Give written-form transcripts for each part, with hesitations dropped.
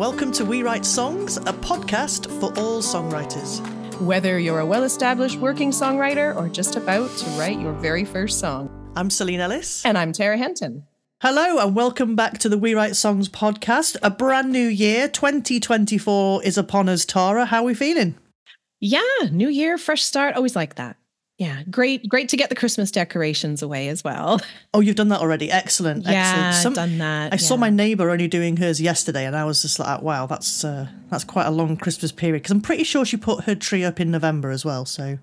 Welcome to We Write Songs, a podcast for all songwriters. Whether you're a well-established working songwriter or just about to write your very first song. I'm Celine Ellis. And I'm Tara Henton. Hello and welcome back to the We Write Songs podcast. A brand new year, 2024 is upon us, Tara. How are we feeling? Yeah, new year, fresh start, always like that. Yeah, great to get the Christmas decorations away as well. Oh, you've done that already. Excellent. Yeah, I've done that. I saw my neighbour only doing hers yesterday and I was just like, wow, that's quite a long Christmas period, because I'm pretty sure she put her tree up in November as well, so...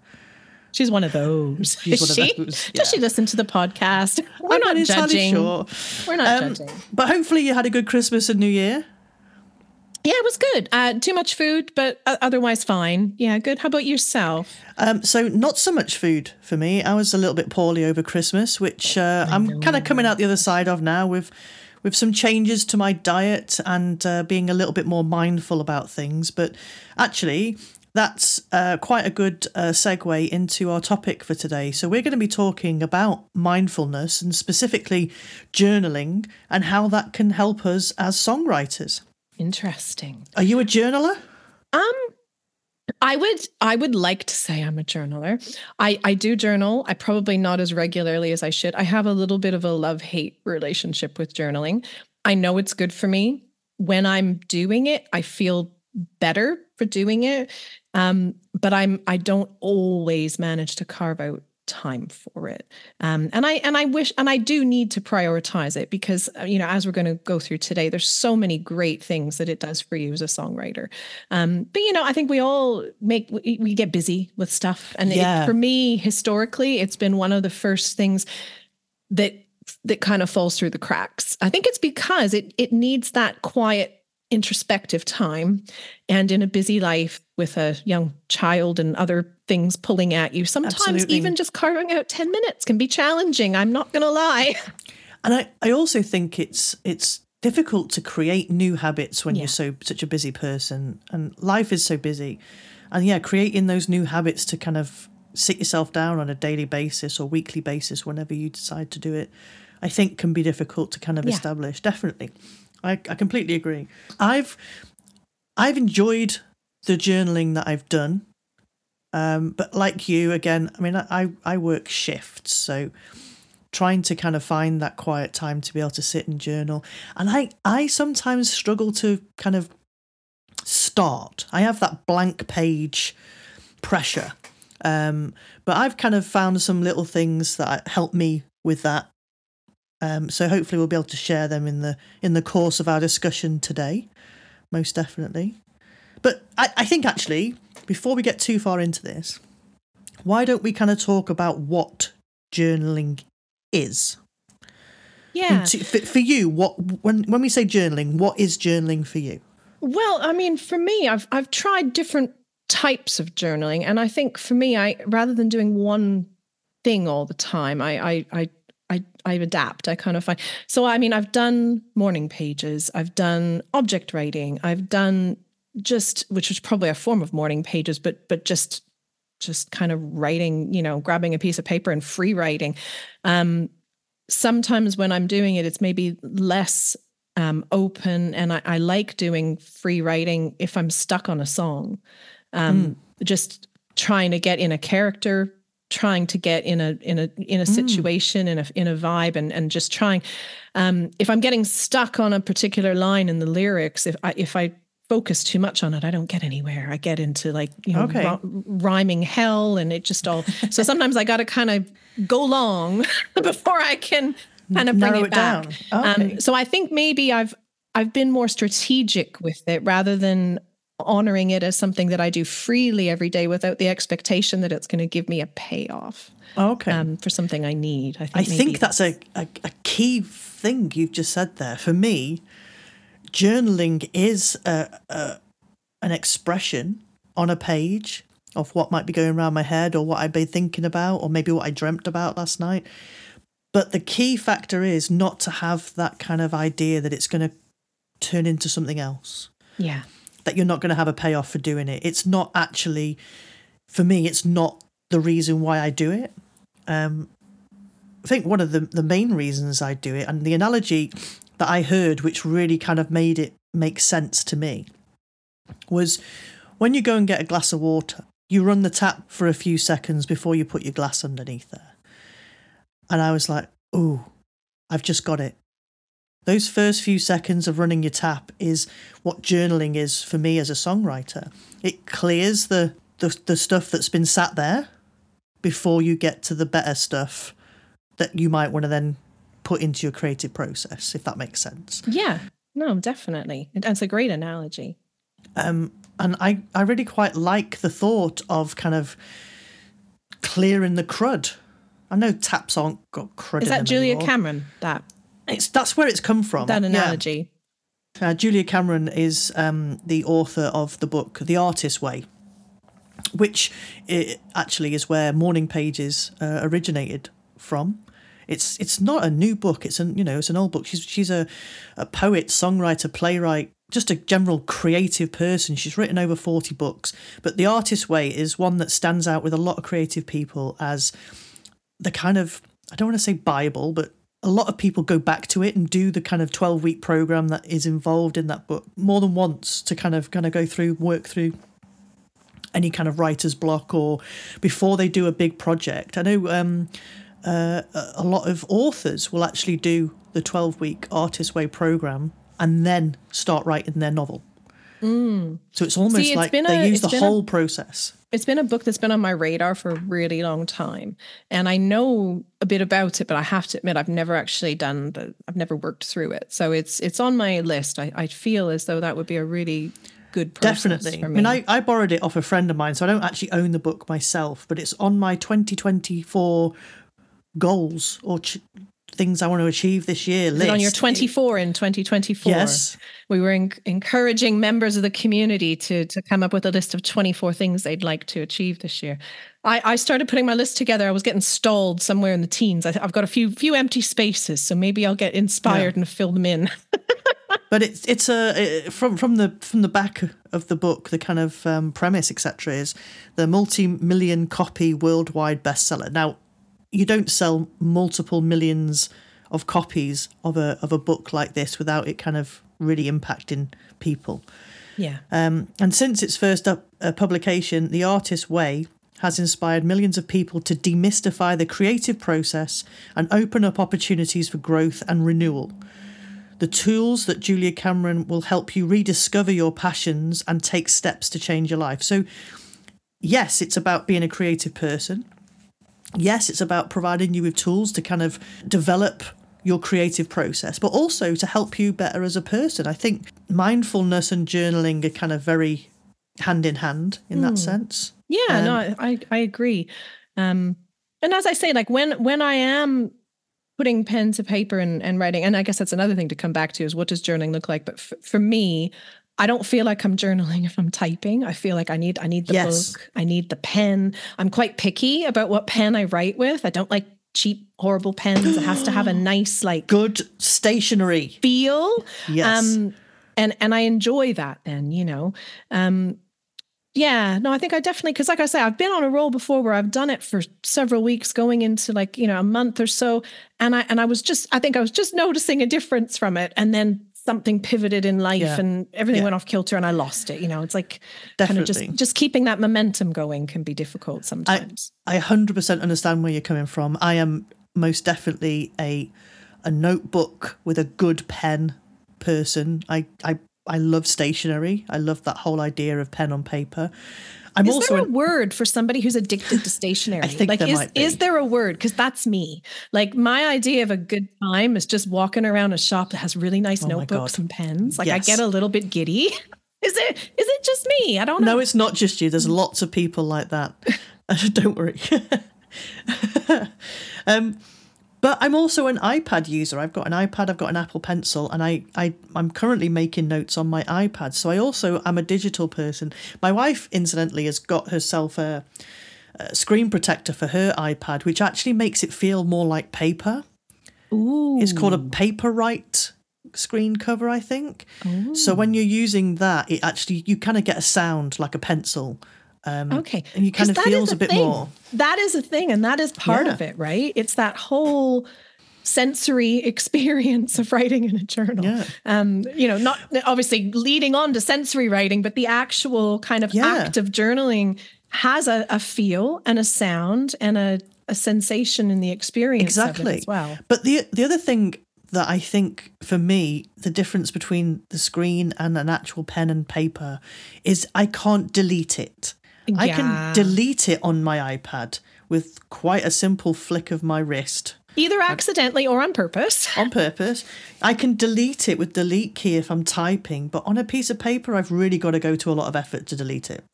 She's one of those. Is she? Yeah. Does she listen to the podcast? We're not judging. But hopefully you had a good Christmas and New Year. Yeah, it was good. Too much food, but otherwise fine. Yeah, good. How about yourself? So not so much food for me. I was a little bit poorly over Christmas, which I'm kind of coming out the other side of now with some changes to my diet and being a little bit more mindful about things. But actually, that's quite a good segue into our topic for today. So we're going to be talking about mindfulness and specifically journaling and how that can help us as songwriters. Interesting. Are you a journaler? I would like to say I'm a journaler. I do journal. I probably not as regularly as I should. I have a little bit of a love-hate relationship with journaling. I know it's good for me. When I'm doing it, I feel better for doing it. But I don't always manage to carve out time for it. And I do need to prioritize it, because, you know, as we're going to go through today, there's so many great things that it does for you as a songwriter. But, you know, I think we all we get busy with stuff. And yeah, for me, historically, it's been one of the first things that kind of falls through the cracks. I think it's because it needs that quiet, introspective time, and in a busy life with a young child and other things pulling at you, sometimes Absolutely. Even just carving out 10 minutes can be challenging. I'm not going to lie. And I also think it's difficult to create new habits when you're such a busy person, and life is so busy. And yeah, creating those new habits to kind of sit yourself down on a daily basis or weekly basis, whenever you decide to do it, I think can be difficult to kind of establish. Definitely. I completely agree. I've enjoyed the journaling that I've done. But like you, again, I mean, I work shifts, so trying to kind of find that quiet time to be able to sit and journal. And I sometimes struggle to kind of start. I have that blank page pressure. But I've kind of found some little things that help me with that. So hopefully we'll be able to share them in the course of our discussion today, most definitely. But I think actually, before we get too far into this, why don't we kind of talk about what journaling is? Yeah. For you, when we say journaling, what is journaling for you? Well, I mean, for me, I've tried different types of journaling, and I think for me, rather than doing one thing all the time, I adapt. I kind of find. So, I mean, I've done morning pages. I've done object writing. I've done which was probably a form of morning pages, but just kind of writing, you know, grabbing a piece of paper and free writing. Sometimes when I'm doing it, it's maybe less open. And I like doing free writing if I'm stuck on a song, just trying to get in a character, trying to get in a situation, in a vibe, and just trying, if I'm getting stuck on a particular line in the lyrics, if I focus too much on it, I don't get anywhere. I get into, like, you know, rhyming hell, and it just all, so sometimes I got to kind of go long before I can kind of bring it back. Okay. So I think maybe I've been more strategic with it, rather than honoring it as something that I do freely every day without the expectation that it's going to give me a payoff for something I need. I think that's a key thing you've just said there. For me, journaling is an expression on a page of what might be going around my head, or what I've been thinking about, or maybe what I dreamt about last night. But the key factor is not to have that kind of idea that it's going to turn into something else. Yeah. That you're not going to have a payoff for doing it. It's not actually, for me, it's not the reason why I do it. I think one of the main reasons I do it, and the analogy that I heard, which really kind of made it make sense to me, was when you go and get a glass of water, you run the tap for a few seconds before you put your glass underneath there. And I was like, ooh, I've just got it. Those first few seconds of running your tap is what journaling is for me as a songwriter. It clears the stuff that's been sat there before you get to the better stuff that you might want to then put into your creative process, if that makes sense. Yeah, no, definitely. It's a great analogy. And I really quite like the thought of kind of clearing the crud. I know taps aren't got crud. Is that Julia Cameron? That's where it's come from. That analogy. Yeah. Julia Cameron is the author of the book The Artist's Way, which it actually is where Morning Pages originated from. It's not a new book. It's an old book. She's a poet, songwriter, playwright, just a general creative person. She's written over 40 books, but The Artist's Way is one that stands out with a lot of creative people as the kind of, I don't want to say Bible, but a lot of people go back to it and do the kind of 12-week program that is involved in that book more than once to kind of go through, work through any kind of writer's block or before they do a big project. I know a lot of authors will actually do the 12-week Artist's Way program and then start writing their novel. Mm. So it's almost they use the whole process. It's been a book that's been on my radar for a really long time. And I know a bit about it, but I have to admit, I've never actually I've never worked through it. So it's on my list. I feel as though that would be a really good process. Definitely. For me. I mean, I borrowed it off a friend of mine, so I don't actually own the book myself, but it's on my 2024 goals or things I want to achieve this year list. On your 24 in 2024. Yes. We were encouraging members of the community to come up with a list of 24 things they'd like to achieve this year. I started putting my list together. I was getting stalled somewhere in the teens. I've got a few empty spaces, so maybe I'll get inspired and fill them in. But it's from the back of the book, the kind of premise, etc., is the multi-million copy worldwide bestseller. Now, you don't sell multiple millions of copies of a book like this without it kind of really impacting people. Yeah. And since its first publication, The Artist's Way has inspired millions of people to demystify the creative process and open up opportunities for growth and renewal. The tools that Julia Cameron will help you rediscover your passions and take steps to change your life. So, yes, it's about being a creative person. Yes, it's about providing you with tools to kind of develop your creative process, but also to help you better as a person. I think mindfulness and journaling are kind of very hand in hand in that sense. Yeah, no, I agree. And as I say, like when I am putting pen to paper and writing, and I guess that's another thing to come back to is what does journaling look like? But for me, I don't feel like I'm journaling if I'm typing. I feel like I need the book. I need the pen. I'm quite picky about what pen I write with. I don't like cheap, horrible pens. It has to have a nice, like, good stationery feel. Yes. And I enjoy that then, you know. Yeah, no, I think I definitely, because like I say, I've been on a roll before where I've done it for several weeks going into like, you know, a month or so. And I was just noticing a difference from it. And then something pivoted in life and everything went off kilter and I lost it. You know, it's like kind of just keeping that momentum going can be difficult sometimes. I 100% understand where you're coming from. I am most definitely a notebook with a good pen person. I love stationery. I love that whole idea of pen on paper. Is there a word for somebody who's addicted to stationery? I think there might be. Is there a word? Because that's me. Like my idea of a good time is just walking around a shop that has really nice notebooks and pens. Like I get a little bit giddy. Is it just me? I don't know. No, it's not just you. There's lots of people like that. Don't worry. But I'm also an iPad user. I've got an iPad, I've got an Apple Pencil, and I'm currently making notes on my iPad. So I also am a digital person. My wife, incidentally, has got herself a screen protector for her iPad, which actually makes it feel more like paper. Ooh. It's called a Paperwrite screen cover, I think. Ooh. So when you're using that, it actually, you kind of get a sound like a pencil. Okay. And you kind of feels a bit more. That is a thing. And that is part of it, right? It's that whole sensory experience of writing in a journal. Yeah. Not obviously leading on to sensory writing, but the actual kind of act of journaling has a feel and a sound and a sensation in the experience of it as well. But the other thing that I think, for me, the difference between the screen and an actual pen and paper is I can't delete it. Yeah. I can delete it on my iPad with quite a simple flick of my wrist. Either accidentally or on purpose. On purpose. I can delete it with delete key if I'm typing, but on a piece of paper, I've really got to go to a lot of effort to delete it.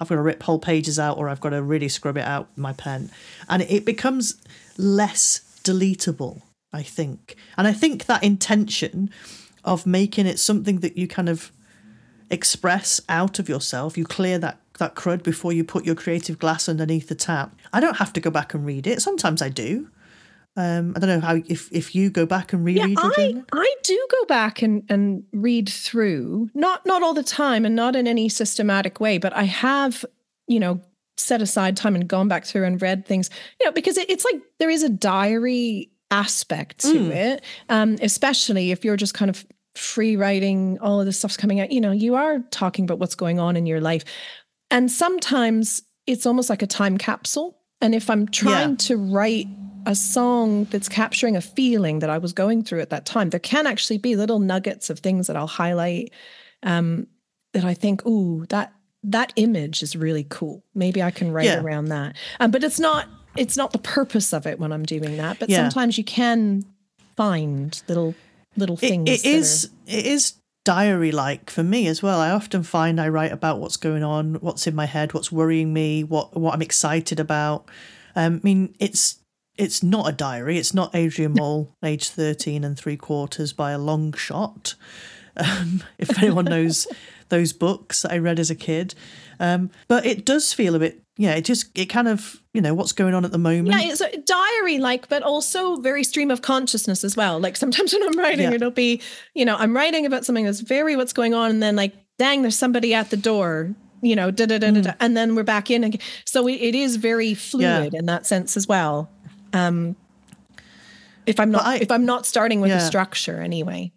I've got to rip whole pages out, or I've got to really scrub it out with my pen. And it becomes less deletable, I think. And I think that intention of making it something that you kind of express out of yourself, you clear that crud before you put your creative glass underneath the tap. I don't have to go back and read it. Sometimes I do. I don't know if you go back and reread it again. I do go back and read through, not all the time and not in any systematic way, but I have, set aside time and gone back through and read things, because it's like there is a diary aspect to it, especially if you're just kind of free writing, all of this stuff's coming out, you are talking about what's going on in your life. And sometimes it's almost like a time capsule. And if I'm trying to write a song that's capturing a feeling that I was going through at that time, there can actually be little nuggets of things that I'll highlight that I think, ooh, that image is really cool. Maybe I can write around that. But it's not the purpose of it when I'm doing that. But sometimes you can find little things. It is diary-like for me as well. I often find I write about what's going on, what's in my head, what's worrying me, what I'm excited about. It's not a diary. It's not Adrian Mole, age 13 3/4 by a long shot. If anyone knows those books that I read as a kid. But it does feel a bit, it kind of, what's going on at the moment. Yeah, it's diary-like, but also very stream of consciousness as well. Like sometimes when I'm writing, it'll be, I'm writing about something that's very what's going on. And then like, dang, there's somebody at the door. And then we're back in again. So it is very fluid in that sense as well. If I'm not starting with a structure anyway.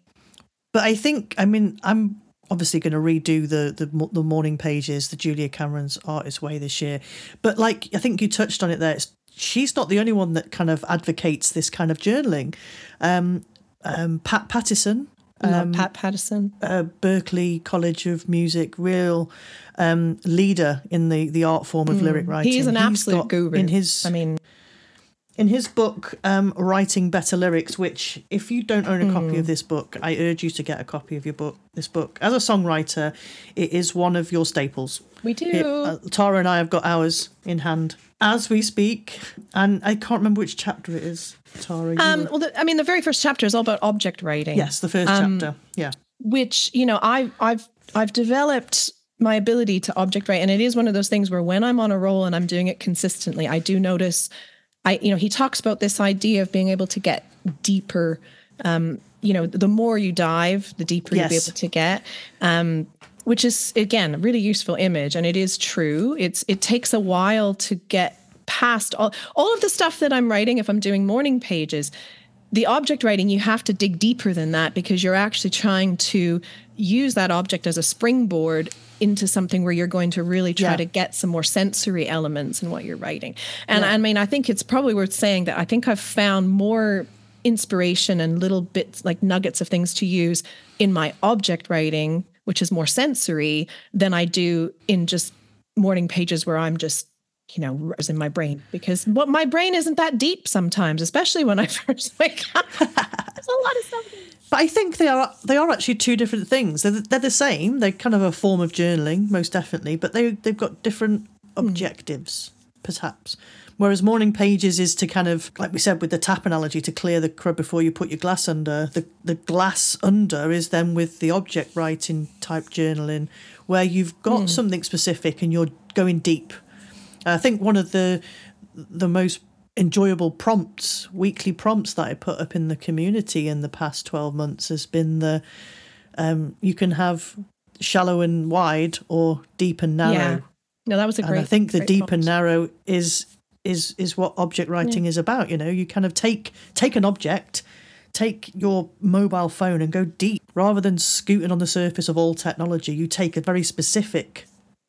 But I think, I'm obviously going to redo the morning pages, the Julia Cameron's Artist's Way this year. But like, I think you touched on it there. She's not the only one that kind of advocates this kind of journaling. Pat Pattison. Love Pat Pattison. Berklee College of Music, real leader in the art form of lyric writing. He's an absolute guru. In his book, Writing Better Lyrics, which if you don't own a copy of this book, I urge you to get a copy of this book. As a songwriter, it is one of your staples. We do. Tara and I have got ours in hand as we speak. And I can't remember which chapter it is, Tara. The very first chapter is all about object writing. Yes, the first chapter. Yeah. Which, I've developed my ability to object write. And it is one of those things where when I'm on a roll and I'm doing it consistently, I do notice... he talks about this idea of being able to get deeper. The more you dive, the deeper you'll be able to get, which is, again, a really useful image. And it is true. It takes a while to get past all of the stuff that I'm writing. If I'm doing morning pages, the object writing, you have to dig deeper than that because you're actually trying to use that object as a springboard into something where you're going to really try to get some more sensory elements in what you're writing. And I think it's probably worth saying that I think I've found more inspiration and little bits like nuggets of things to use in my object writing, which is more sensory, than I do in just morning pages where I'm just, as in my brain, because what my brain isn't that deep sometimes, especially when I first wake up. There's a lot of stuff. But I think they are actually two different things. They're the same. They're kind of a form of journaling, most definitely, but they've got different objectives, perhaps. Whereas morning pages is to kind of, like we said with the tap analogy, to clear the crud before you put your glass under. The glass under is then with the object writing type journaling, where you've got something specific and you're going deep. I think one of the most enjoyable weekly prompts that I put up in the community in the past 12 months has been the you can have shallow and wide or deep and narrow. Yeah. No, that was a great prompt. I think the deep and narrow is is what object writing is about. You know, you kind of take an object, take your mobile phone and go deep. Rather than scooting on the surface of all technology, you take a very specific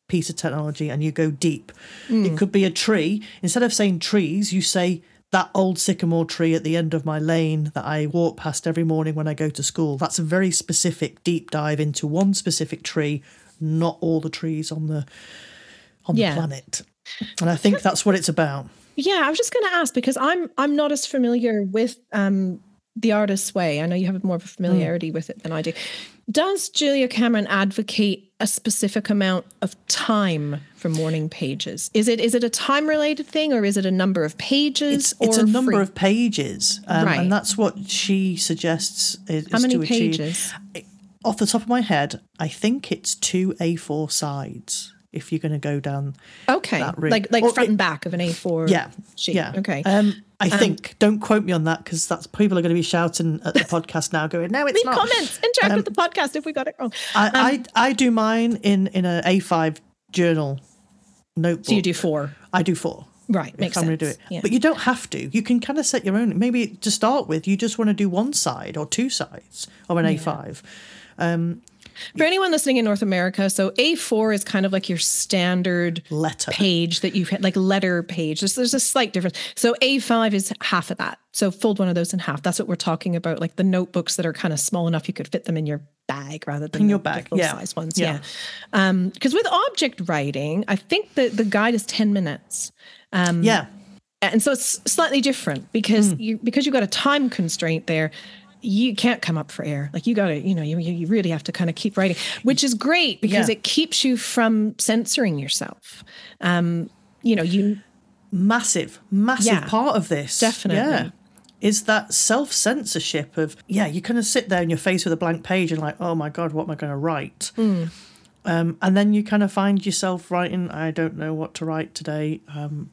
piece of technology and you go deep. It could be a tree. Instead of saying trees, you say that old sycamore tree at the end of my lane that I walk past every morning when I go to school. That's a very specific deep dive into one specific tree, not all the trees on the planet. And I think that's what it's about. Yeah, I was just going to ask, because I'm not as familiar with The Artist's Way. I know you have more of a familiarity with it than I do. Does Julia Cameron advocate a specific amount of time for morning pages? Is it a time-related thing, or is it a number of pages? It's a number of pages, right. And that's what she suggests is how many to pages? Achieve. Off the top of my head, I think it's 2 A4 sides. If you're going to go down that route. Like front and back of an A4 sheet. Yeah. Okay. I think, don't quote me on that, because that's people are going to be shouting at the podcast now going, no, it's leave not. Leave comments, interact with the podcast if we got it wrong. I do mine in an A5 journal notebook. So you do 4? I do 4. Right, makes sense. I'm going to do it. Yeah. But you don't have to. You can kind of set your own. Maybe to start with, you just want to do one side or 2 sides of an A5. For anyone listening in North America, so A4 is kind of like your standard page that you've had, like letter page. There's a slight difference. So A5 is half of that. So fold one of those in half. That's what we're talking about, like the notebooks that are kind of small enough you could fit them in your bag rather than in your bag, full-size ones. Yeah. Because with object writing, I think the guide is 10 minutes. And so it's slightly different because you've got a time constraint there. You can't come up for air. Like you got to, you really have to kind of keep writing, which is great because it keeps you from censoring yourself. Massive part of this is that self-censorship of, you kind of sit there and you're faced with a blank page and like, oh my God, what am I going to write? And then you kind of find yourself writing, I don't know what to write today,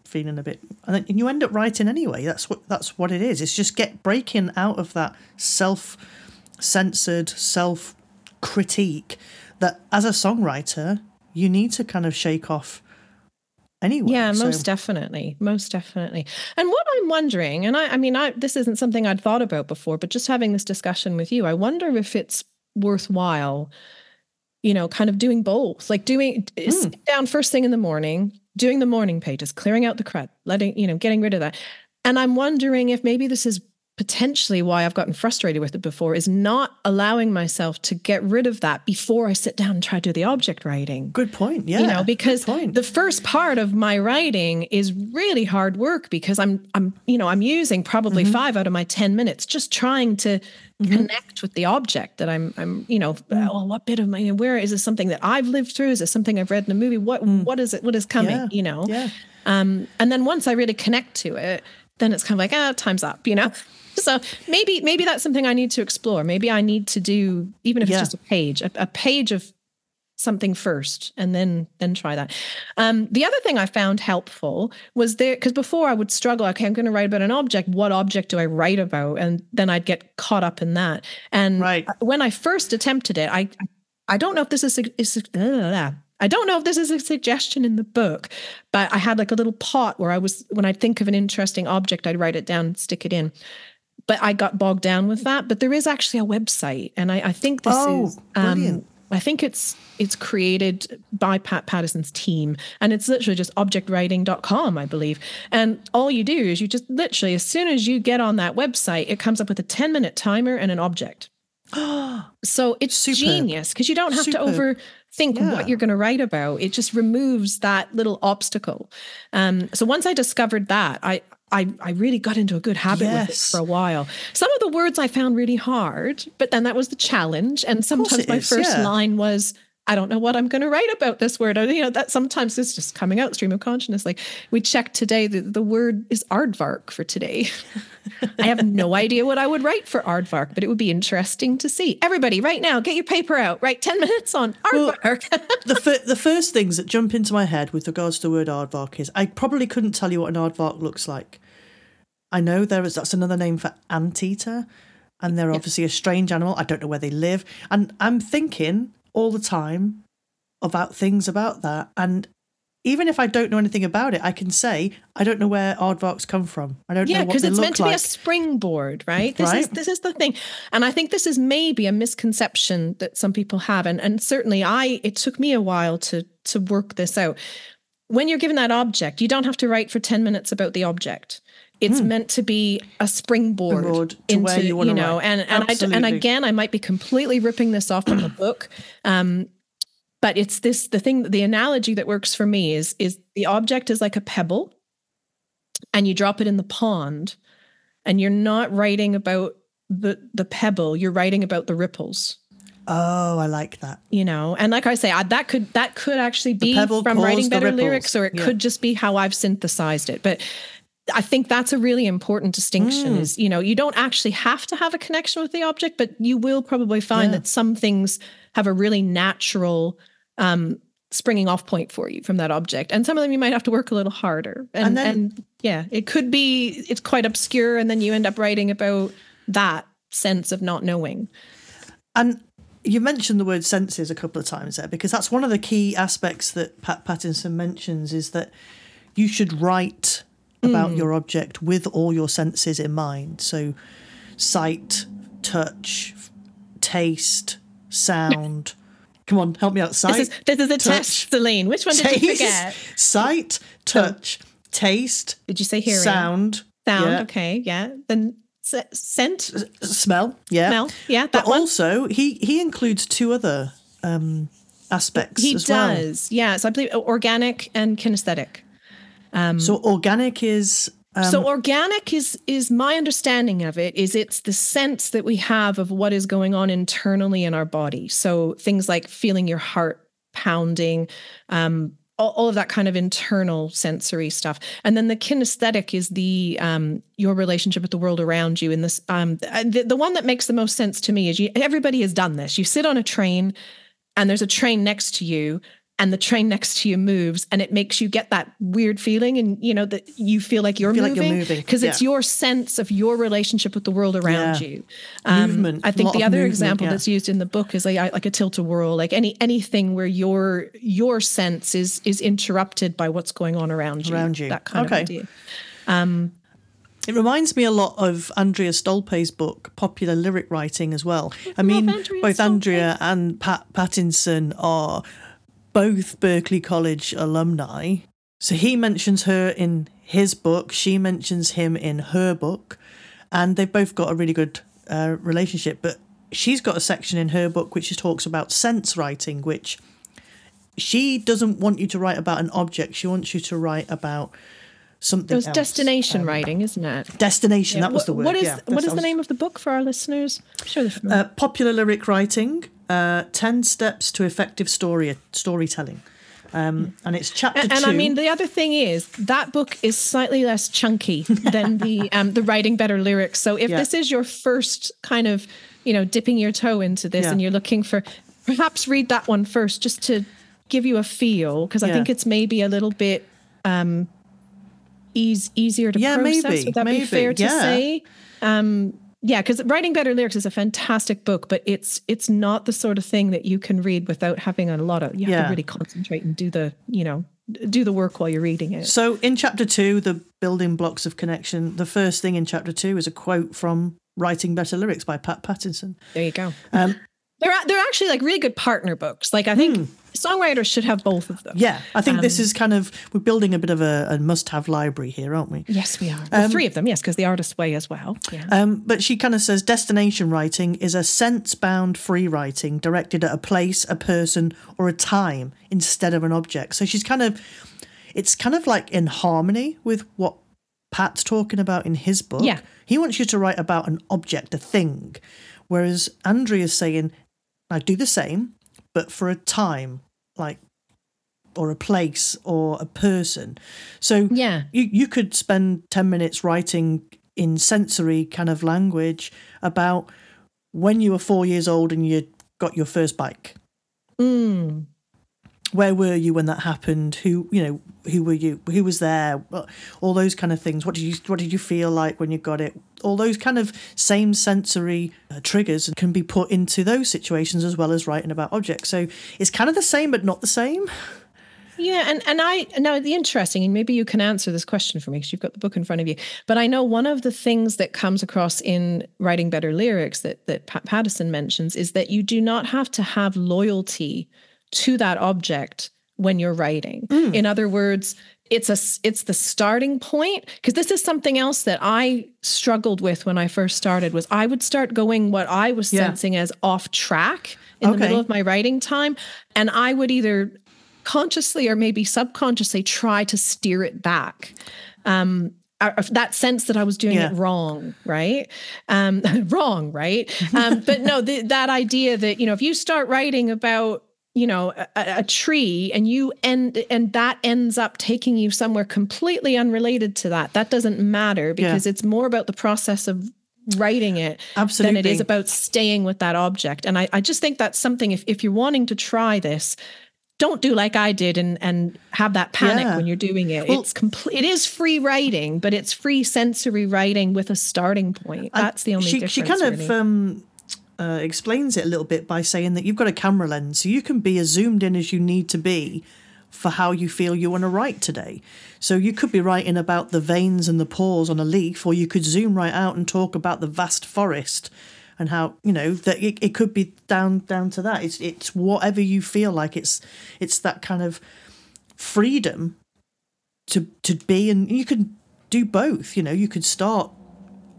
feeling a bit... And then you end up writing anyway. That's what it is. It's just breaking out of that self-censored, self-critique that as a songwriter, you need to kind of shake off anyway. Yeah, most definitely. And what I'm wondering, and I mean, this isn't something I'd thought about before, but just having this discussion with you, I wonder if it's worthwhile... kind of doing both, like sitting down first thing in the morning, doing the morning pages, clearing out the crud, getting rid of that. And I'm wondering if maybe this is potentially why I've gotten frustrated with it before, is not allowing myself to get rid of that before I sit down and try to do the object writing. Good point. Yeah. Because the first part of my writing is really hard work because I'm using probably 5 out of my 10 minutes just trying to connect with the object that what bit of my, where is this something that I've lived through? Is this something I've read in a movie? What is it? What is coming? Yeah. And then once I really connect to it, then it's kind of like, time's up, So maybe that's something I need to explore. Maybe I need to do, even if it's just a page of something first and then try that. The other thing I found helpful was because before I would struggle, okay, I'm going to write about an object. What object do I write about? And then I'd get caught up in that. And when I first attempted it, I don't know if this is I don't know if this is a suggestion in the book, but I had like a little pot where when I'd think of an interesting object, I'd write it down and stick it in. But I got bogged down with that. But there is actually a website. And I think this is, I think it's created by Pat Pattison's team. And it's literally just objectwriting.com, I believe. And all you do is you just literally, as soon as you get on that website, it comes up with a 10-minute timer and an object. So it's genius because you don't have to overthink what you're going to write about. It just removes that little obstacle. So once I discovered that, I really got into a good habit with it for a while. Some of the words I found really hard, but then that was the challenge. And sometimes my first line was, I don't know what I'm going to write about this word. That sometimes it's just coming out stream of consciousness. Like we checked today, the word is aardvark for today. I have no idea what I would write for aardvark, but it would be interesting to see. Everybody right now, get your paper out, write 10 minutes on aardvark. Well, the first things that jump into my head with regards to the word aardvark is I probably couldn't tell you what an aardvark looks like. I know that's another name for anteater, and they're obviously a strange animal. I don't know where they live. And I'm thinking all the time about things about that, and even if I don't know anything about it, I can say, I don't know where aardvarks come from. I don't know what they look like. Yeah, because it's meant to be a springboard, right? This is the thing. And I think this is maybe a misconception that some people have. And certainly it took me a while to work this out. When you're given that object, you don't have to write for 10 minutes about the object. It's meant to be a springboard into where you want to write. And again, I might be completely ripping this off from the book. But it's the analogy that works for me is the object is like a pebble and you drop it in the pond and you're not writing about the pebble, you're writing about the ripples. Oh, I like that. And like I say, that could actually be from Writing Better Lyrics, or it could just be how I've synthesized it. But I think that's a really important distinction is, you don't actually have to have a connection with the object, but you will probably find that some things have a really natural springing off point for you from that object. And some of them you might have to work a little harder. And it could be, it's quite obscure. And then you end up writing about that sense of not knowing. And you mentioned the word senses a couple of times there, because that's one of the key aspects that Pat Pattison mentions is that you should write about your object with all your senses in mind. So sight, touch, taste, sound. Come on, help me out. Sight. This is a test, Celine. Which one did you forget? Sight, touch, taste. Did you say hearing? Sound. Yeah. Okay. Yeah. Then scent. Smell. Yeah. Smell. Yeah. But also, he includes two other aspects. He as does. Well. Yeah. So I believe organic and kinesthetic. So organic is. So organic is my understanding of it is it's the sense that we have of what is going on internally in our body. So things like feeling your heart pounding, all of that kind of internal sensory stuff. And then the kinesthetic is the your relationship with the world around you. And this the one that makes the most sense to me is everybody has done this. You sit on a train and there's a train next to you. And the train next to you moves and it makes you get that weird feeling and, that you feel like you're moving because it's your sense of your relationship with the world around you. Movement. I think the other example that's used in the book is like a tilt-a-whirl, like anything where your sense is interrupted by what's going on around you. That kind of idea. It reminds me a lot of Andrea Stolpe's book, Popular Lyric Writing as well. I mean, both Andrea and Pat Pattison are both Berklee College alumni. So he mentions her in his book. She mentions him in her book. And they've both got a really good relationship. But she's got a section in her book which talks about sense writing, which she doesn't want you to write about an object. She wants you to write about something else. It was destination writing, isn't it? Destination, that was the word. What is the name of the book for our listeners? I'm sure they're familiar. Popular Lyric Writing. 10 Steps to Effective Storytelling. And it's chapter two. And I mean, the other thing is that book is slightly less chunky than the Writing Better Lyrics. So if this is your first kind of, dipping your toe into this and you're looking for, perhaps read that one first just to give you a feel. Because I think it's maybe a little bit easier to process. Maybe. Would that be fair to say? Yeah, because Writing Better Lyrics is a fantastic book, but it's not the sort of thing that you can read without having a lot of. You have to really concentrate and do the do the work while you're reading it. So in chapter 2, the building blocks of connection. The first thing in chapter 2 is a quote from Writing Better Lyrics by Pat Pattison. There you go. They're actually like really good partner books. Like I think songwriters should have both of them. Yeah, I think this is we're building a bit of a must-have library here, aren't we? Yes, we are. Well, 3 of them, yes, because The Artist's Way as well. Yeah. But she kind of says destination writing is a sense-bound free writing directed at a place, a person, or a time instead of an object. So she's it's kind of like in harmony with what Pat's talking about in his book. Yeah. He wants you to write about an object, a thing, whereas Andrea's saying, I do the same, but for a time, or a place or a person. So you could spend 10 minutes writing in sensory kind of language about when you were 4 years old and you got your first bike. Mm. Where were you when that happened? Who were you? Who was there? All those kind of things. What did you feel like when you got it? All those kind of same sensory triggers can be put into those situations as well as writing about objects. So it's kind of the same, but not the same. Yeah, and I know the interesting, and maybe you can answer this question for me because you've got the book in front of you. But I know one of the things that comes across in Writing Better Lyrics that Pat Pattison mentions is that you do not have to have loyalty to that object when you're writing. Mm. In other words, it's the starting point, because this is something else that I struggled with when I first started, was I would start going what I was sensing as off track in the middle of my writing time, and I would either consciously or maybe subconsciously try to steer it back. That sense that I was doing it wrong, right? Wrong, right? But no, that idea that, you know, if you start writing about, you know, a tree and you end, and that ends up taking you somewhere completely unrelated to that, that doesn't matter, because it's more about the process of writing it than it is about staying with that object. And I just think that's something, if you're wanting to try this, don't do like I did and have that panic when you're doing it. Well, it is free writing, but it's free sensory writing with a starting point. That's the only difference. She kind of explains it a little bit by saying that you've got a camera lens, so you can be as zoomed in as you need to be for how you feel you want to write today. So you could be writing about the veins and the pores on a leaf, or you could zoom right out and talk about the vast forest. And how, you know, that it could be down to that. It's whatever you feel like. It's that kind of freedom to be, and you can do both. You know, you could start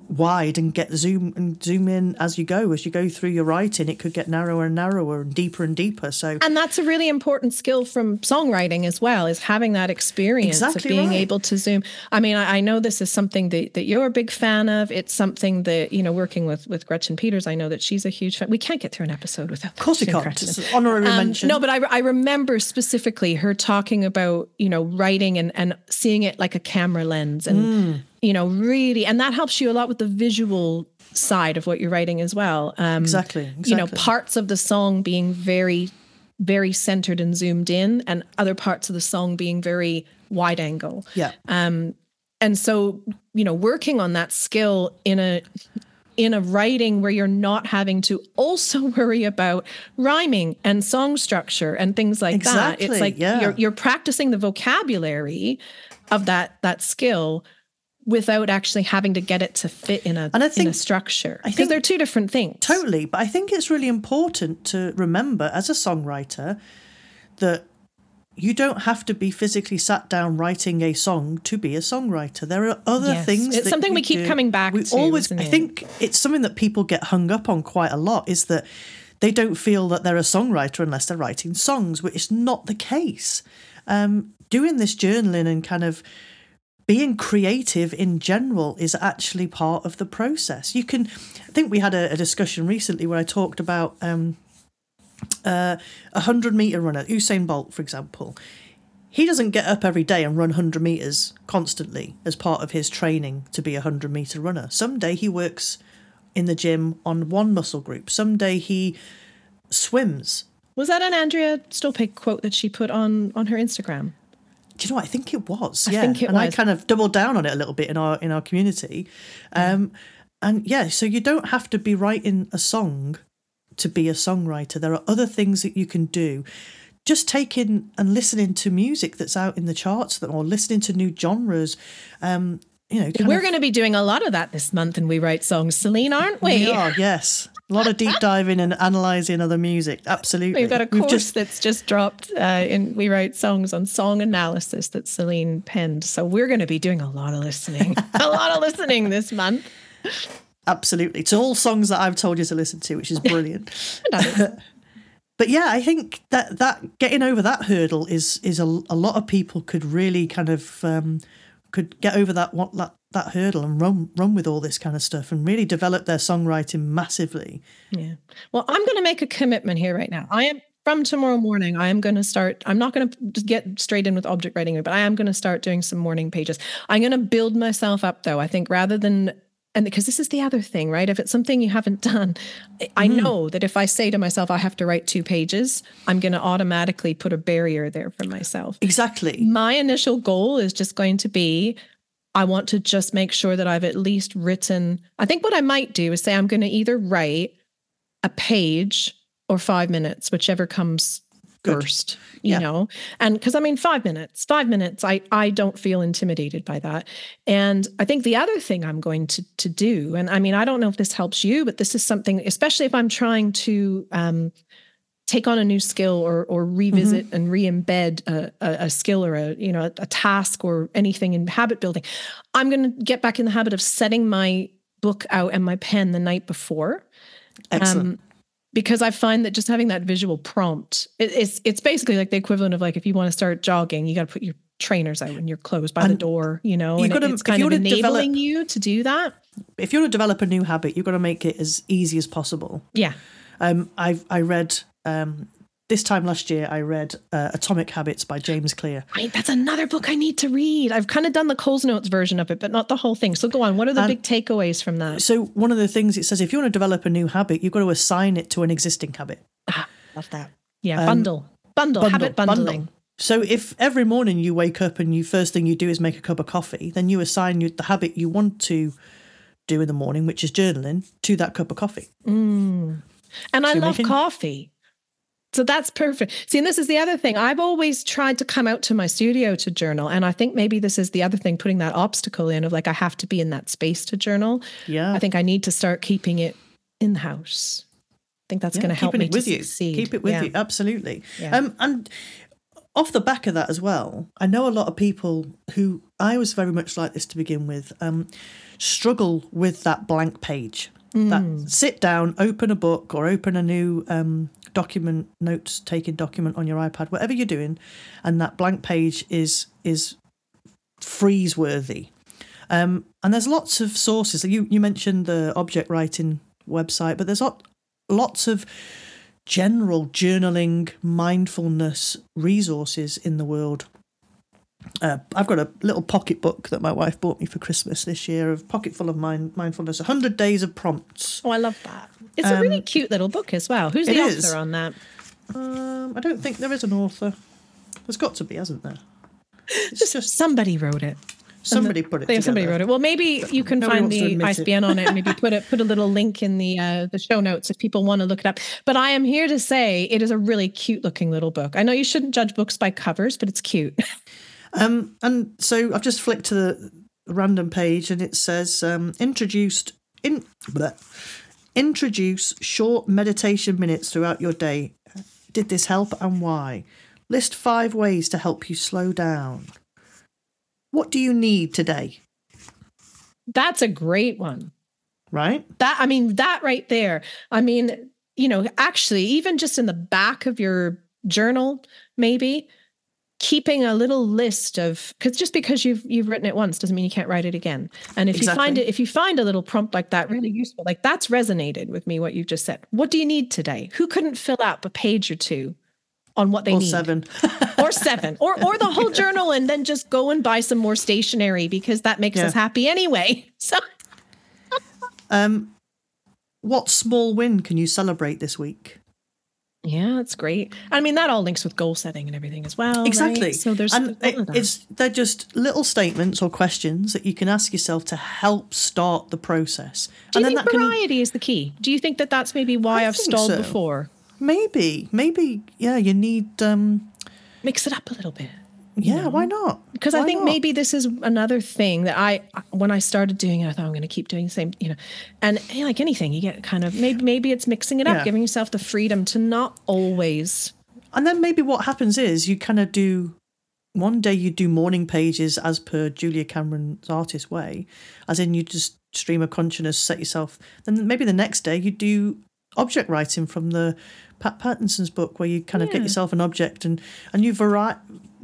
wide and get zoom in as you go. As you go through your writing, it could get narrower and narrower and deeper and deeper. And that's a really important skill from songwriting as well, is having that experience of being able to zoom. I mean, I know this is something that you're a big fan of. It's something that, you know, working with Gretchen Peters, I know that she's a huge fan. We can't get through an episode without Gretchen. Of course we can't. It's an honorary mention. No, but I remember specifically her talking about, you know, writing and seeing it like a camera lens and, you know, really, and that helps you a lot with the visual side of what you're writing as well. Exactly. You know, parts of the song being very, very centered and zoomed in, and other parts of the song being very wide angle. Yeah. And so, you know, working on that skill in a writing where you're not having to also worry about rhyming and song structure and things like that. It's like you're practicing the vocabulary of that skill without actually having to get it to fit in a structure. Because they're two different things. Totally. But I think it's really important to remember as a songwriter that you don't have to be physically sat down writing a song to be a songwriter. There are other things. It's something we keep coming back to. I think it's something that people get hung up on quite a lot, is that they don't feel that they're a songwriter unless they're writing songs, which is not the case. Doing this journaling and kind of being creative in general is actually part of the process. I think we had a discussion recently where I talked about a 100-meter runner, Usain Bolt, for example. He doesn't get up every day and run 100 meters constantly as part of his training to be a 100-meter runner. Someday he works in the gym on one muscle group. Someday he swims. Was that an Andrea Stolpe quote that she put on her Instagram? Do you know what? I think it was. Yeah. I kind of doubled down on it a little bit in our community. So you don't have to be writing a song to be a songwriter. There are other things that you can do. Just taking and listening to music that's out in the charts, or listening to new genres. You know, we're going to be doing a lot of that this month in We Write Songs, Celine, aren't we? We are, yes. A lot of deep diving and analysing other music. Absolutely. We've got a course that's just dropped in We Write Songs on song analysis that Celine penned. So we're going to be doing a lot of listening. This month. Absolutely. It's all songs that I've told you to listen to, which is brilliant. But yeah, I think that getting over that hurdle is a lot of people could really kind of could get over that hurdle and run with all this kind of stuff and really develop their songwriting massively. Yeah. Well, I'm going to make a commitment here right now. From tomorrow morning, I am going to start. I'm not going to just get straight in with object writing, but I am going to start doing some morning pages. I'm going to build myself up, though. I think because this is the other thing, right? If it's something you haven't done, I know that if I say to myself, I have to write 2 pages, I'm going to automatically put a barrier there for myself. Exactly. My initial goal is just going to be, I want to just make sure that I've at least written. I think what I might do is say I'm going to either write a page or 5 minutes, whichever comes burst, you know, and because I mean, 5 minutes, I don't feel intimidated by that. And I think the other thing I'm going to do, and I mean, I don't know if this helps you, but this is something, especially if I'm trying to take on a new skill or revisit and re-embed a skill or a task or anything in habit building, I'm going to get back in the habit of setting my book out and my pen the night before. Excellent. Because I find that just having that visual prompt, it's basically like the equivalent of like, if you want to start jogging, you got to put your trainers out and your clothes by the door, you know, and it's kind of enabling you to do that. If you're to develop a new habit, you've got to make it as easy as possible. Yeah. I read, this time last year, I read Atomic Habits by James Clear. Right, that's another book I need to read. I've kind of done the Coles Notes version of it, but not the whole thing. So go on. What are the big takeaways from that? So one of the things it says, if you want to develop a new habit, you've got to assign it to an existing habit. Ah, love that. Yeah, bundle, habit bundling. So if every morning you wake up and you first thing you do is make a cup of coffee, then you assign the habit you want to do in the morning, which is journaling, to that cup of coffee. Mm. And so I love coffee. So that's perfect. See, and this is the other thing. I've always tried to come out to my studio to journal. And I think maybe this is the other thing, putting that obstacle in of like, I have to be in that space to journal. Yeah. I think I need to start keeping it in the house. I think that's going to help me to succeed. Keep it with you. Absolutely. Yeah. And off the back of that as well, I know a lot of people who, I was very much like this to begin with, struggle with that blank page. That sit down, open a book or open a new document, notes-taking document on your iPad, whatever you're doing, and that blank page is freeze-worthy. And there's lots of sources. You mentioned the Object Writing website, but there's lots of general journaling, mindfulness resources in the world. I've got a little pocket book that my wife bought me for Christmas this year, a pocket full of mindfulness, 100 Days of Prompts. Oh, I love that. It's a really cute little book as well. Who's the author on that? I don't think there is an author. There's got to be, hasn't there? It's just somebody wrote it. Somebody put it together. Somebody wrote it. Well, maybe you can find the ISBN on it and maybe put a little link in the show notes if people want to look it up. But I am here to say it is a really cute looking little book. I know you shouldn't judge books by covers, but it's cute. And so I've just flicked to the random page and it says, introduce short meditation minutes throughout your day. Did this help and why? List 5 ways to help you slow down. What do you need today? That's a great one. Right? That right there. I mean, you know, actually, even just in the back of your journal, maybe, keeping a little list of, because just because you've written it once doesn't mean you can't write it again. And if you find it, if you find a little prompt like that really useful, like that's resonated with me, what you've just said. What do you need today? Who couldn't fill up a page or two on what they need? Or seven or the whole journal, and then just go and buy some more stationery because that makes us happy anyway. So what small win can you celebrate this week? Yeah, that's great. I mean, that all links with goal setting and everything as well. Exactly. Right? So there's they're just little statements or questions that you can ask yourself to help start the process. Do you think variety is the key? Do you think that that's maybe why I've stalled before? Maybe. Yeah, you need mix it up a little bit. Yeah, why not? Because I think maybe this is another thing that when I started doing it, I thought I'm going to keep doing the same, you know, and like anything, you get kind of, maybe it's mixing it up, giving yourself the freedom to not always. And then maybe what happens is you kind of do, one day you do morning pages as per Julia Cameron's Artist's Way, as in you just stream of consciousness, set yourself. Then maybe the next day you do object writing from the Pat Pattinson's book where you kind of get yourself an object and you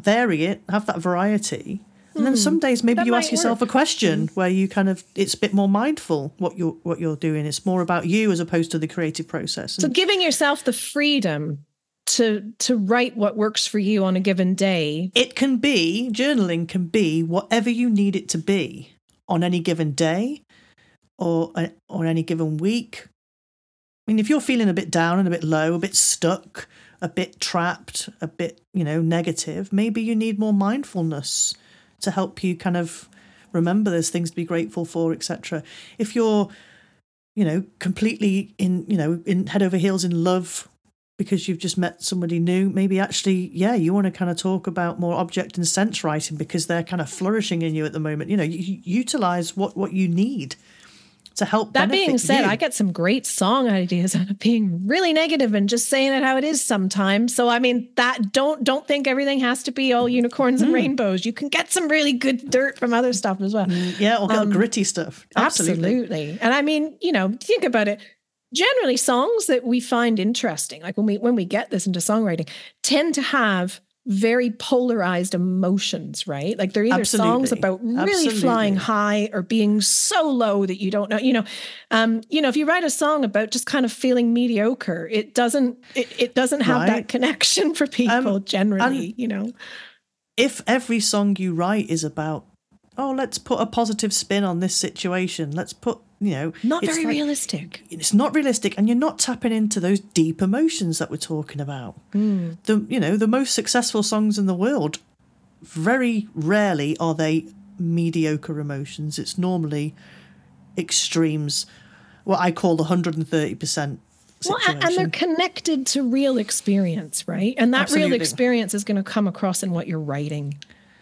vary it, have that variety. And then some days maybe you ask yourself a question where you kind of, it's a bit more mindful what you're doing. It's more about you as opposed to the creative process. So giving yourself the freedom to write what works for you on a given day. It can be, journaling can be whatever you need it to be on any given day or on any given week. I mean, if you're feeling a bit down and a bit low, a bit stuck, a bit trapped, a bit, you know, negative, maybe you need more mindfulness to help you kind of remember there's things to be grateful for, etc. If you're, you know, completely in, you know, in head over heels in love because you've just met somebody new, maybe actually, yeah, you want to kind of talk about more object and sense writing because they're kind of flourishing in you at the moment. You know, you utilize what you need to help benefit you. That being said, I get some great song ideas out of being really negative and just saying it how it is sometimes. So, I mean, that don't think everything has to be all unicorns and rainbows. You can get some really good dirt from other stuff as well. Yeah, or gritty stuff. Absolutely. And I mean, you know, think about it. Generally, songs that we find interesting, like when we get this into songwriting, tend to have very polarized emotions, right? Like they're either songs about really flying high or being so low that you don't know, you know, if you write a song about just kind of feeling mediocre, it doesn't have that connection for people generally, you know. If every song you write is about, oh, let's put a positive spin on this situation, let's put, you know, not very realistic. It's not realistic, and you're not tapping into those deep emotions that we're talking about. The most successful songs in the world, very rarely are they mediocre emotions. It's normally extremes, what I call the 130%. Situation. Well, and they're connected to real experience, right? And that real experience is going to come across in what you're writing,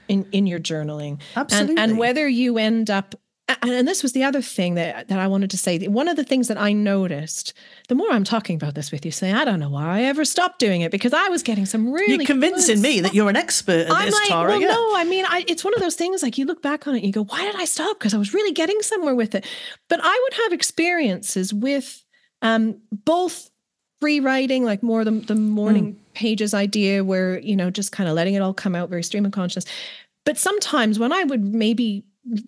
in your journaling. Absolutely. And whether you end up. And this was the other thing that I wanted to say. One of the things that I noticed, the more I'm talking about this with you, saying, I don't know why I ever stopped doing it, because I was getting some really... You're convincing me that you're an expert at this, Tara. I'm like, well, no, I mean, it's one of those things, like you look back on it and you go, why did I stop? Because I was really getting somewhere with it. But I would have experiences with both free writing, like more the morning pages idea where, you know, just kind of letting it all come out, very stream of consciousness. But sometimes when I would maybe...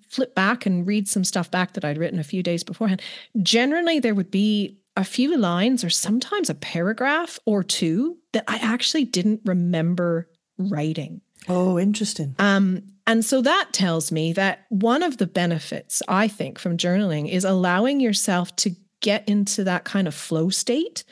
flip back and read some stuff back that I'd written a few days beforehand, generally there would be a few lines or sometimes a paragraph or two that I actually didn't remember writing. Oh, interesting. And so that tells me that one of the benefits, I think, from journaling is allowing yourself to get into that kind of flow state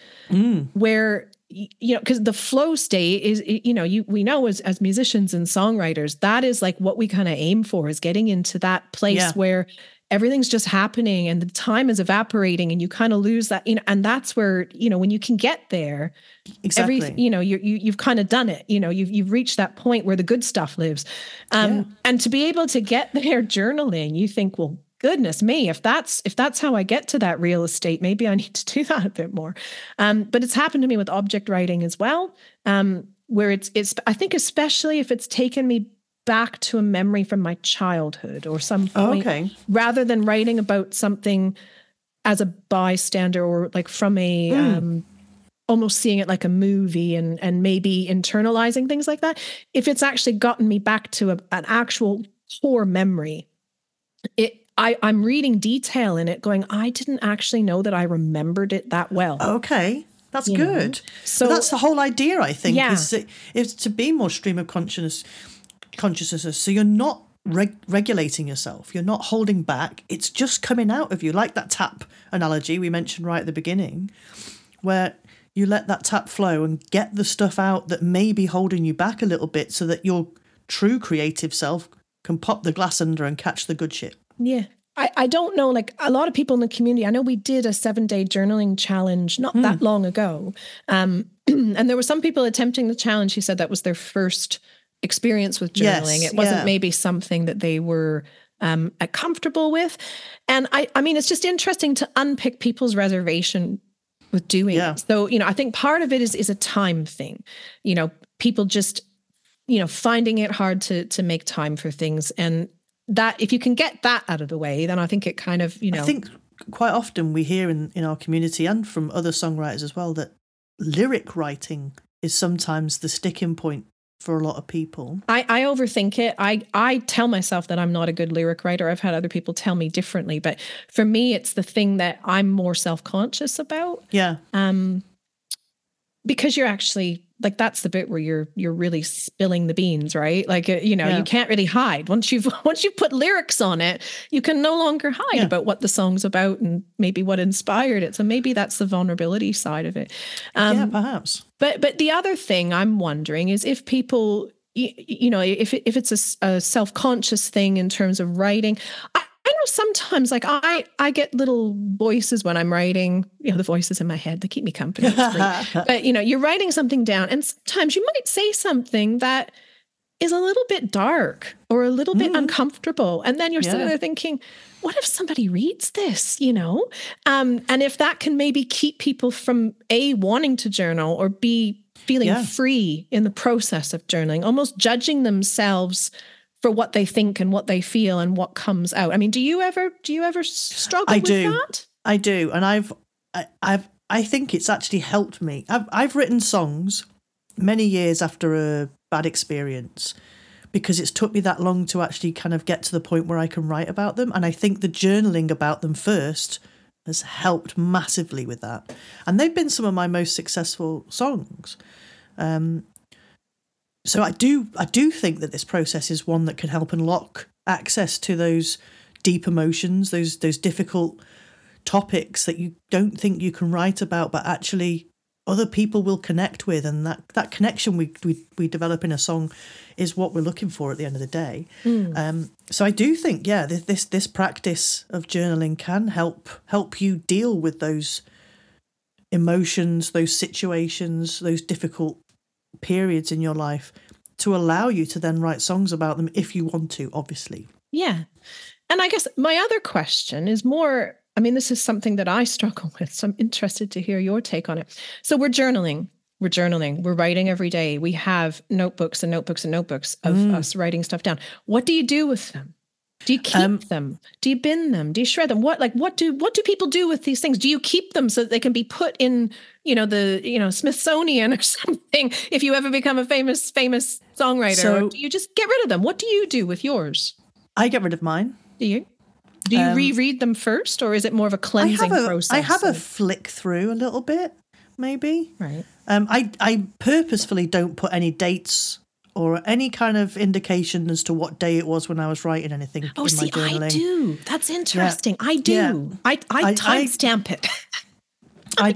where, you know, because the flow state is, you know, we know as musicians and songwriters, that is like what we kind of aim for, is getting into that place where everything's just happening and the time is evaporating and you kind of lose that, you know, and that's where, you know, when you can get there, you know, you've kind of done it, you know, you've reached that point where the good stuff lives. And to be able to get there journaling, you think, well, goodness me, if that's how I get to that real estate, maybe I need to do that a bit more. But it's happened to me with object writing as well, where it's I think especially if it's taken me back to a memory from my childhood or some point, rather than writing about something as a bystander or like from a almost seeing it like a movie and maybe internalizing things like that. If it's actually gotten me back to an actual core memory, I'm reading detail in it going, I didn't actually know that I remembered it that well. Okay, that's good. Know? So but that's the whole idea, I think, is to be more stream of consciousness. So you're not regulating yourself. You're not holding back. It's just coming out of you, like that tap analogy we mentioned right at the beginning, where you let that tap flow and get the stuff out that may be holding you back a little bit so that your true creative self can pop the glass under and catch the good shit. Yeah. I don't know, like a lot of people in the community, I know we did a 7-day journaling challenge not that long ago. And there were some people attempting the challenge who said that was their first experience with journaling. Yes, it wasn't maybe something that they were comfortable with. And I mean, it's just interesting to unpick people's reservation with doing it. So, you know, I think part of it is a time thing. You know, people just, you know, finding it hard to make time for things, and that if you can get that out of the way, then I think it kind of, you know. I think quite often we hear in our community and from other songwriters as well that lyric writing is sometimes the sticking point for a lot of people. I overthink it. I tell myself that I'm not a good lyric writer. I've had other people tell me differently, but for me, it's the thing that I'm more self-conscious about. Yeah. Because you're actually... like that's the bit where you're really spilling the beans, right? Like, you know, you can't really hide. Once you've put lyrics on it, you can no longer hide about what the song's about and maybe what inspired it. So maybe that's the vulnerability side of it. Yeah, perhaps. But the other thing I'm wondering is if people, you know, if it's a self-conscious thing in terms of writing, I know sometimes, like I get little voices when I'm writing, you know, the voices in my head, they keep me company. But, you know, you're writing something down and sometimes you might say something that is a little bit dark or a little bit uncomfortable. And then you're sitting there thinking, what if somebody reads this, you know? And if that can maybe keep people from A, wanting to journal, or B, feeling free in the process of journaling, almost judging themselves for what they think and what they feel and what comes out. I mean, do you ever struggle with that? I do. And I think it's actually helped me. I've written songs many years after a bad experience because it's took me that long to actually kind of get to the point where I can write about them. And I think the journaling about them first has helped massively with that. And they've been some of my most successful songs. So I do think that this process is one that can help unlock access to those deep emotions, those difficult topics that you don't think you can write about, but actually other people will connect with. And that connection we develop in a song is what we're looking for at the end of the day. So I do think, this practice of journaling can help you deal with those emotions, those situations, those difficult periods in your life to allow you to then write songs about them if you want to, obviously. Yeah. And I guess my other question is more, I mean, this is something that I struggle with, so I'm interested to hear your take on it. So we're journaling, we're writing every day. We have notebooks and notebooks and notebooks of us writing stuff down. What do you do with them? Do you keep them? Do you bin them? Do you shred them? What do people do with these things? Do you keep them so that they can be put in, you know, the, you know, Smithsonian or something if you ever become a famous songwriter? So, or do you just get rid of them? What do you do with yours? I get rid of mine. Do you? Do you reread them first, or is it more of a cleansing process? I have a flick through a little bit, maybe. Right. I purposefully don't put any dates or any kind of indication as to what day it was when I was writing anything. Oh, in my journaling. I do. That's interesting. Yeah. I do. Yeah. I timestamp it. I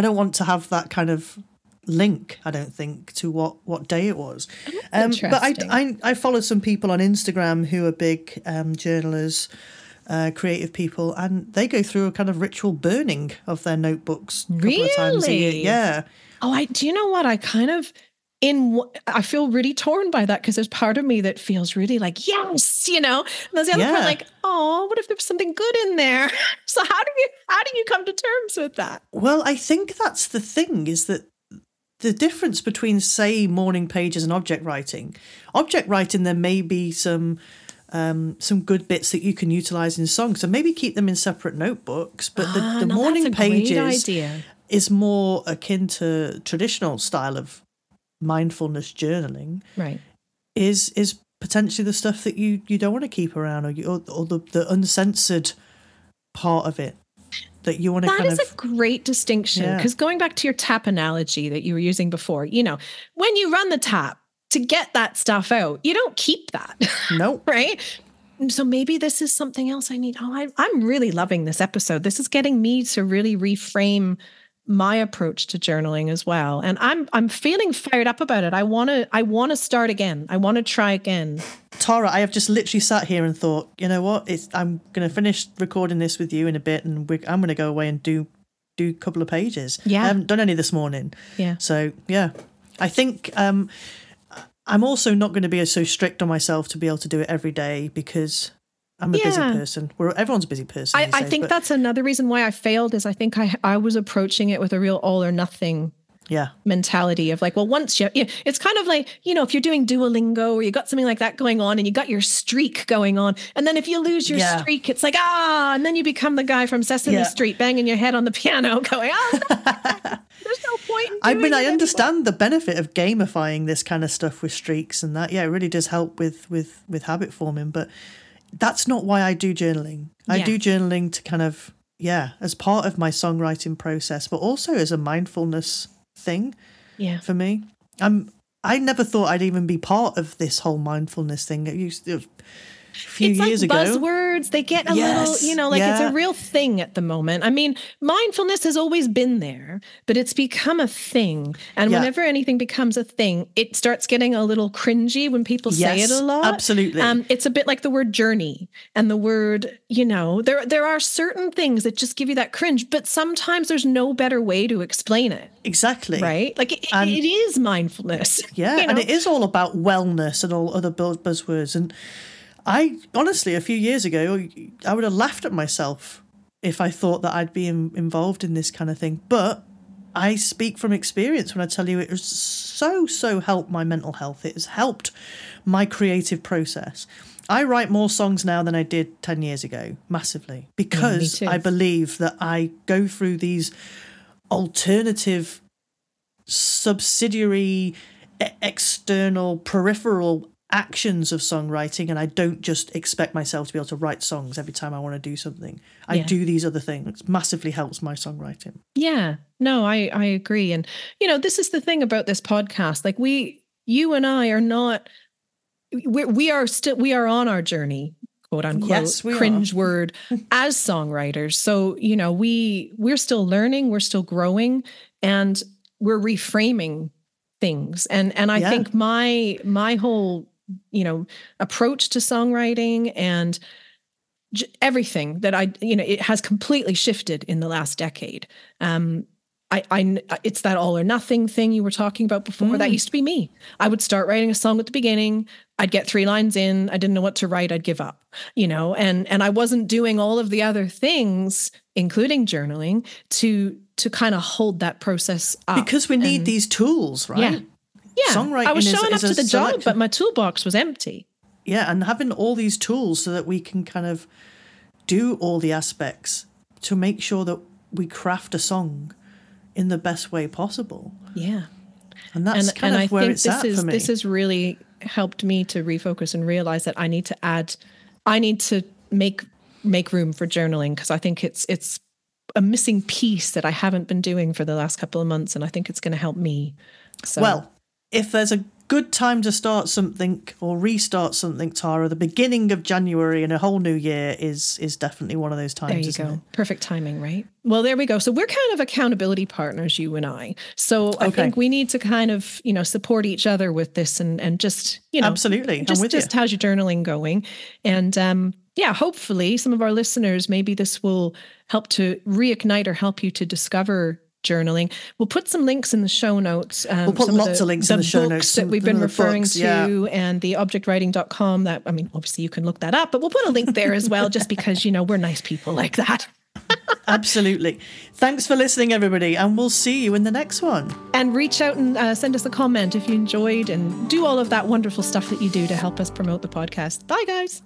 don't want to have that kind of link, I don't think, to what day it was. But I followed some people on Instagram who are big journalers, creative people, and they go through a kind of ritual burning of their notebooks a couple of times a year. Yeah. Oh, do you know what? I feel really torn by that because there's part of me that feels really like, yes, you know, and there's the other part like, oh, what if there's something good in there? So how do you come to terms with that? Well, I think that's the thing, is that the difference between, say, morning pages and object writing, there may be some good bits that you can utilize in songs. So maybe keep them in separate notebooks, but the morning pages is more akin to traditional style of mindfulness journaling, right? Is potentially the stuff that you don't want to keep around, or the uncensored part of it that you want to. That is a great distinction, because going back to your tap analogy that you were using before, you know, when you run the tap to get that stuff out, you don't keep that. Nope. Right. So maybe this is something else I need. Oh, I'm really loving this episode. This is getting me to really reframe my approach to journaling as well. And I'm feeling fired up about it. I want to start again. I want to try again. Tara, I have just literally sat here and thought, you know what? I'm going to finish recording this with you in a bit, and I'm going to go away and do a couple of pages. Yeah. I haven't done any this morning. Yeah. So, yeah. I think I'm also not going to be so strict on myself to be able to do it every day, because I'm a busy person. Everyone's a busy person. I think that's another reason why I failed, is I think I was approaching it with a real all or nothing mentality of like, well, once it's kind of like, you know, if you're doing Duolingo or you got something like that going on and you got your streak going on, and then if you lose your streak, it's like, and then you become the guy from Sesame Street banging your head on the piano going, there's no point in doing I understand the benefit of gamifying this kind of stuff with streaks and that. Yeah, it really does help with habit forming, but that's not why I do journaling. I do journaling to kind of, as part of my songwriting process, but also as a mindfulness thing for me. I never thought I'd even be part of this whole mindfulness thing. A few years ago. It's like buzzwords. words. They get a little, you know, like it's a real thing at the moment. I mean, mindfulness has always been there, but it's become a thing. And whenever anything becomes a thing, it starts getting a little cringy when people say it a lot. Absolutely. It's a bit like the word journey and the word, you know, there are certain things that just give you that cringe, but sometimes there's no better way to explain it. Exactly. Right? Like it is mindfulness. Yeah. You know? And it is all about wellness and all other buzzwords. And I honestly, a few years ago, I would have laughed at myself if I thought that I'd be involved in this kind of thing. But I speak from experience when I tell you it has so helped my mental health. It has helped my creative process. I write more songs now than I did 10 years ago, massively, because I believe that I go through these alternative, subsidiary, external, peripheral actions of songwriting, and I don't just expect myself to be able to write songs every time I want to do something. I do these other things. It massively helps my songwriting. Yeah, no, I agree. And, you know, this is the thing about this podcast. Like you and I are not... We are on our journey, quote unquote, cringe word as songwriters. So, you know, we're still learning, we're still growing, and we're reframing things. And I think my whole, you know, approach to songwriting and everything that I, you know, it has completely shifted in the last decade. It's that all or nothing thing you were talking about before. That used to be me. I would start writing a song at the beginning. I'd get 3 lines in. I didn't know what to write. I'd give up, you know, and I wasn't doing all of the other things, including journaling, to kind of hold that process up. Because we need these tools, right? Yeah. Songwriting. I was showing up to the job, but my toolbox was empty. Yeah. And having all these tools so that we can kind of do all the aspects to make sure that we craft a song in the best way possible. Yeah. And that's kind of where it's at for me. This has really helped me to refocus and realize that I need to make room for journaling, because I think it's a missing piece that I haven't been doing for the last couple of months, and I think it's going to help me. So. Well, if there's a good time to start something or restart something, Tara, the beginning of January and a whole new year is definitely one of those times. There you go. Perfect timing, right? Well, there we go. So we're kind of accountability partners, you and I. So I think we need to kind of, you know, support each other with this and just, you know, absolutely. Just how's your journaling going? And hopefully some of our listeners, maybe this will help to reignite or help you to discover journaling. We'll put some links in the show notes. We'll put lots of links in the show notes that we've been referring to, and the objectwriting.com. That, I mean, obviously you can look that up, but we'll put a link there as well, just because, you know, we're nice people like that. Absolutely. Thanks for listening, everybody, and we'll see you in the next one. And reach out and send us a comment if you enjoyed, and do all of that wonderful stuff that you do to help us promote the podcast. Bye, guys.